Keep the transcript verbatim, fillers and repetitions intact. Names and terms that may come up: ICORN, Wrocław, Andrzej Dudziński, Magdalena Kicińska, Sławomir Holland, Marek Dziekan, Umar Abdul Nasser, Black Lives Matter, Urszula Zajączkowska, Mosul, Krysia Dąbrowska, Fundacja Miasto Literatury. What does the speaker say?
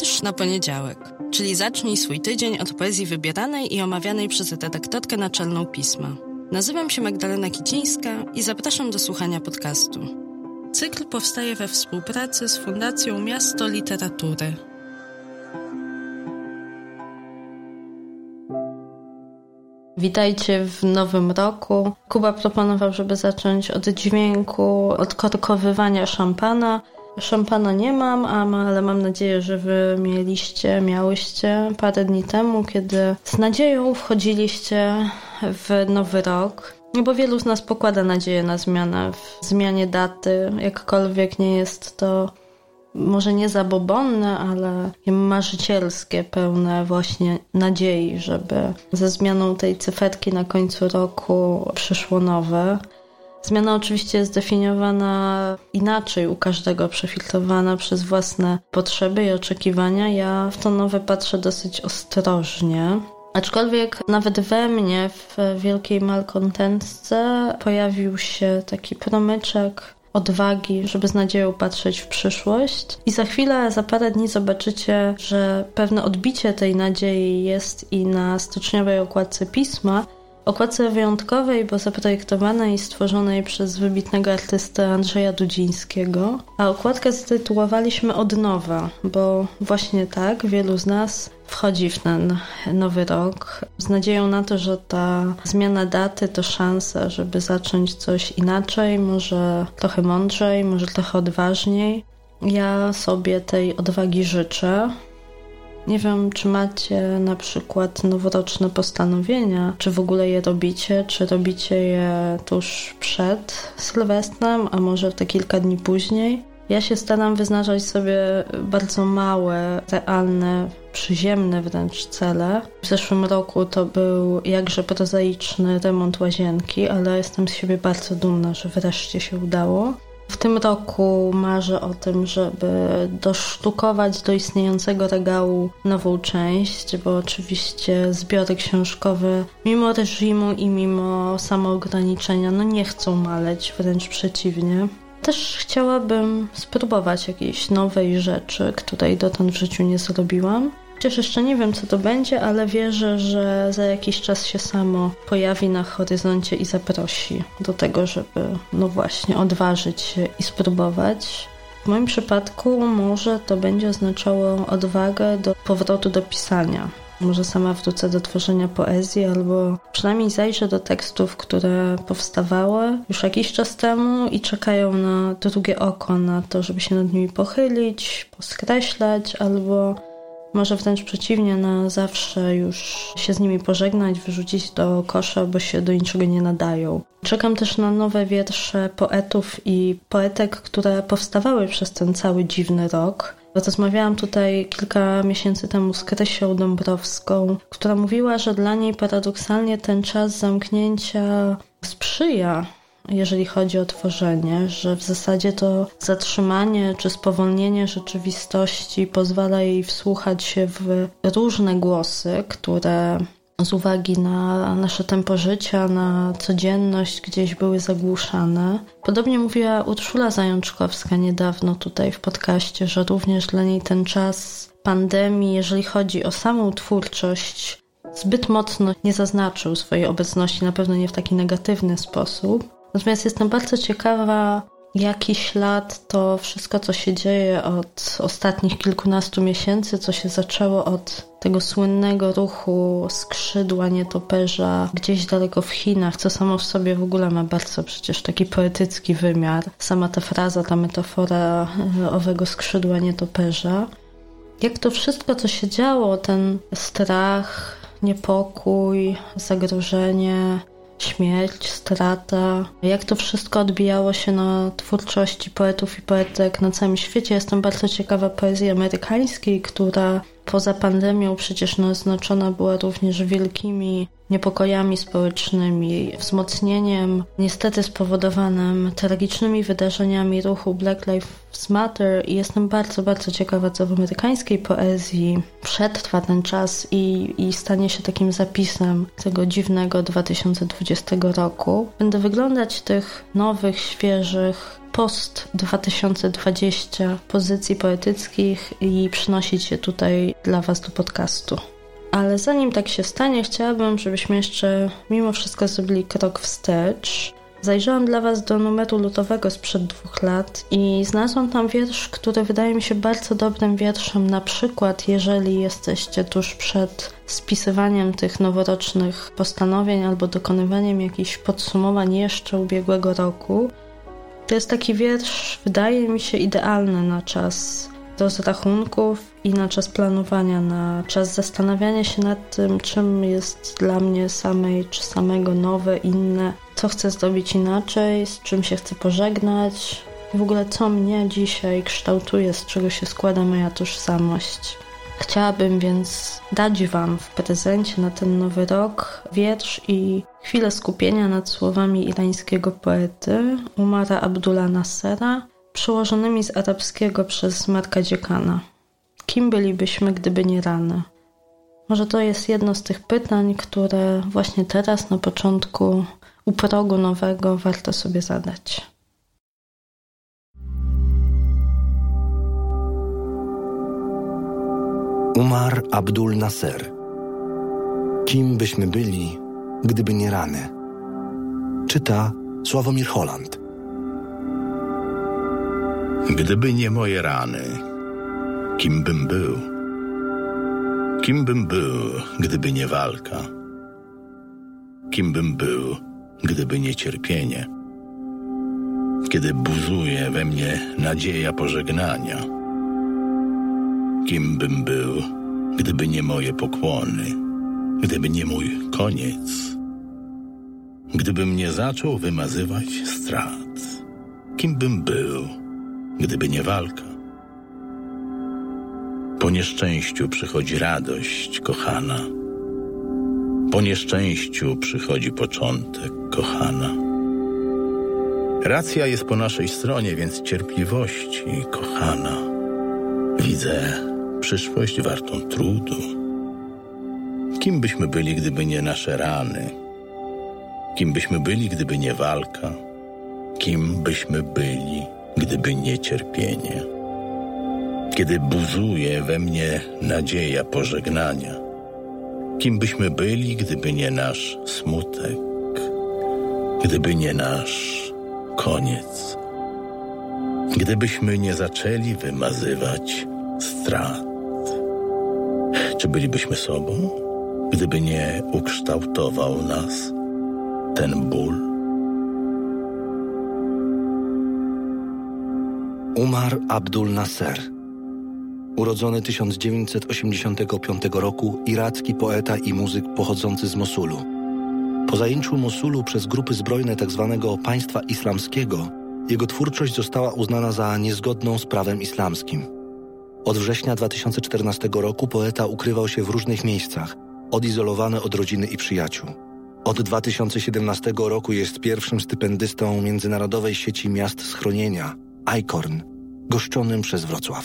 Wiersz na poniedziałek, czyli zacznij swój tydzień od poezji wybieranej i omawianej przez redaktorkę naczelną pisma. Nazywam się Magdalena Kicińska i zapraszam do słuchania podcastu. Cykl powstaje we współpracy z Fundacją Miasto Literatury. Witajcie w nowym roku. Kuba proponował, żeby zacząć od dźwięku, od korkowywania szampana. Szampana nie mam, ale mam nadzieję, że wy mieliście, miałyście parę dni temu, kiedy z nadzieją wchodziliście w nowy rok. Bo wielu z nas pokłada nadzieję na zmianę, w zmianie daty, jakkolwiek nie jest to może nie zabobonne, ale marzycielskie, pełne właśnie nadziei, żeby ze zmianą tej cyferki na końcu roku przyszło nowe. Zmiana oczywiście jest definiowana inaczej u każdego, przefiltrowana przez własne potrzeby i oczekiwania. Ja w to nowe patrzę dosyć ostrożnie. Aczkolwiek nawet we mnie, w wielkiej malkontentce, pojawił się taki promyczek odwagi, żeby z nadzieją patrzeć w przyszłość. I za chwilę, za parę dni zobaczycie, że pewne odbicie tej nadziei jest i na styczniowej okładce pisma. Okładce wyjątkowej, bo zaprojektowanej i stworzonej przez wybitnego artystę Andrzeja Dudzińskiego. A okładkę zatytułowaliśmy od nowa, bo właśnie tak wielu z nas wchodzi w ten nowy rok z nadzieją na to, że ta zmiana daty to szansa, żeby zacząć coś inaczej, może trochę mądrzej, może trochę odważniej. Ja sobie tej odwagi życzę. Nie wiem, czy macie na przykład noworoczne postanowienia, czy w ogóle je robicie, czy robicie je tuż przed Sylwestrem, a może te kilka dni później. Ja się staram wyznaczać sobie bardzo małe, realne, przyziemne wręcz cele. W zeszłym roku to był jakże prozaiczny remont łazienki, ale jestem z siebie bardzo dumna, że wreszcie się udało. W tym roku marzę o tym, żeby dosztukować do istniejącego regału nową część, bo oczywiście zbiory książkowe mimo reżimu i mimo samoograniczenia no nie chcą maleć, wręcz przeciwnie. Też chciałabym spróbować jakiejś nowej rzeczy, której dotąd w życiu nie zrobiłam. Chociaż jeszcze nie wiem, co to będzie, ale wierzę, że za jakiś czas się samo pojawi na horyzoncie i zaprosi do tego, żeby no właśnie odważyć się i spróbować. W moim przypadku może to będzie oznaczało odwagę do powrotu do pisania. Może sama wrócę do tworzenia poezji, albo przynajmniej zajrzę do tekstów, które powstawały już jakiś czas temu i czekają na drugie oko, na to, żeby się nad nimi pochylić, poskreślać, albo może wręcz przeciwnie, na zawsze już się z nimi pożegnać, wyrzucić do kosza, bo się do niczego nie nadają. Czekam też na nowe wiersze poetów i poetek, które powstawały przez ten cały dziwny rok. Rozmawiałam tutaj kilka miesięcy temu z Krysią Dąbrowską, która mówiła, że dla niej paradoksalnie ten czas zamknięcia sprzyja, jeżeli chodzi o tworzenie, że w zasadzie to zatrzymanie czy spowolnienie rzeczywistości pozwala jej wsłuchać się w różne głosy, które z uwagi na nasze tempo życia, na codzienność gdzieś były zagłuszane. Podobnie mówiła Urszula Zajączkowska niedawno tutaj w podcaście, że również dla niej ten czas pandemii, jeżeli chodzi o samą twórczość, zbyt mocno nie zaznaczył swojej obecności, na pewno nie w taki negatywny sposób. Natomiast jestem bardzo ciekawa, jaki ślad to wszystko, co się dzieje od ostatnich kilkunastu miesięcy, co się zaczęło od tego słynnego ruchu skrzydła nietoperza gdzieś daleko w Chinach, co samo w sobie w ogóle ma bardzo przecież taki poetycki wymiar. Sama ta fraza, ta metafora owego skrzydła nietoperza. Jak to wszystko, co się działo, ten strach, niepokój, zagrożenie, śmierć, strata, jak to wszystko odbijało się na twórczości poetów i poetek na całym świecie. Jestem bardzo ciekawa poezji amerykańskiej, która poza pandemią przecież naznaczona była również wielkimi niepokojami społecznymi, wzmocnieniem niestety spowodowanym tragicznymi wydarzeniami ruchu Black Lives Matter i jestem bardzo, bardzo ciekawa, co w amerykańskiej poezji przetrwa ten czas i, i stanie się takim zapisem tego dziwnego dwa tysiące dwudziestego roku. Będę wyglądać tych nowych, świeżych post dwa tysiące dwudziesty pozycji poetyckich i przynosić je tutaj dla Was do podcastu. Ale zanim tak się stanie, chciałabym, żebyśmy jeszcze mimo wszystko zrobili krok wstecz. Zajrzałam dla Was do numeru lutowego sprzed dwóch lat i znalazłam tam wiersz, który wydaje mi się bardzo dobrym wierszem, na przykład jeżeli jesteście tuż przed spisywaniem tych noworocznych postanowień albo dokonywaniem jakichś podsumowań jeszcze ubiegłego roku. To jest taki wiersz, wydaje mi się, idealny na czas rozrachunków i na czas planowania, na czas zastanawiania się nad tym, czym jest dla mnie samej czy samego nowe, inne, co chcę zrobić inaczej, z czym się chcę pożegnać, w ogóle co mnie dzisiaj kształtuje, z czego się składa moja tożsamość. Chciałabym więc dać Wam w prezencie na ten nowy rok wiersz i chwilę skupienia nad słowami irańskiego poety Umara Abdula Nassera, przełożonymi z arabskiego przez Marka Dziekana. Kim bylibyśmy, gdyby nie rany? Może to jest jedno z tych pytań, które właśnie teraz, na początku, u progu nowego, warto sobie zadać. Umar Abdul Nasser. Kim byśmy byli, gdyby nie rany? Czyta Sławomir Holland. Gdyby nie moje rany, kim bym był? Kim bym był, gdyby nie walka? Kim bym był, gdyby nie cierpienie? Kiedy buzuje we mnie nadzieja pożegnania. Kim bym był, gdyby nie moje pokłony? Gdyby nie mój koniec? Gdybym nie zaczął wymazywać strat? Kim bym był, gdyby nie walka? Po nieszczęściu przychodzi radość, kochana. Po nieszczęściu przychodzi początek, kochana. Racja jest po naszej stronie, więc cierpliwości, kochana. Widzę przyszłość wartą trudu. Kim byśmy byli, gdyby nie nasze rany? Kim byśmy byli, gdyby nie walka? Kim byśmy byli, gdyby nie cierpienie? Kiedy buzuje we mnie nadzieja pożegnania. Kim byśmy byli, gdyby nie nasz smutek? Gdyby nie nasz koniec? Gdybyśmy nie zaczęli wymazywać strat? Czy bylibyśmy sobą, gdyby nie ukształtował nas ten ból? Umar Abdul Nasser, urodzony tysiąc dziewięćset osiemdziesiątego piątego roku, iracki poeta i muzyk pochodzący z Mosulu. Po zajęciu Mosulu przez grupy zbrojne tzw. państwa islamskiego, jego twórczość została uznana za niezgodną z prawem islamskim. Od września dwa tysiące czternastego roku poeta ukrywał się w różnych miejscach, odizolowany od rodziny i przyjaciół. Od dwa tysiące siedemnastego roku jest pierwszym stypendystą Międzynarodowej Sieci Miast Schronienia, ICORN, goszczonym przez Wrocław.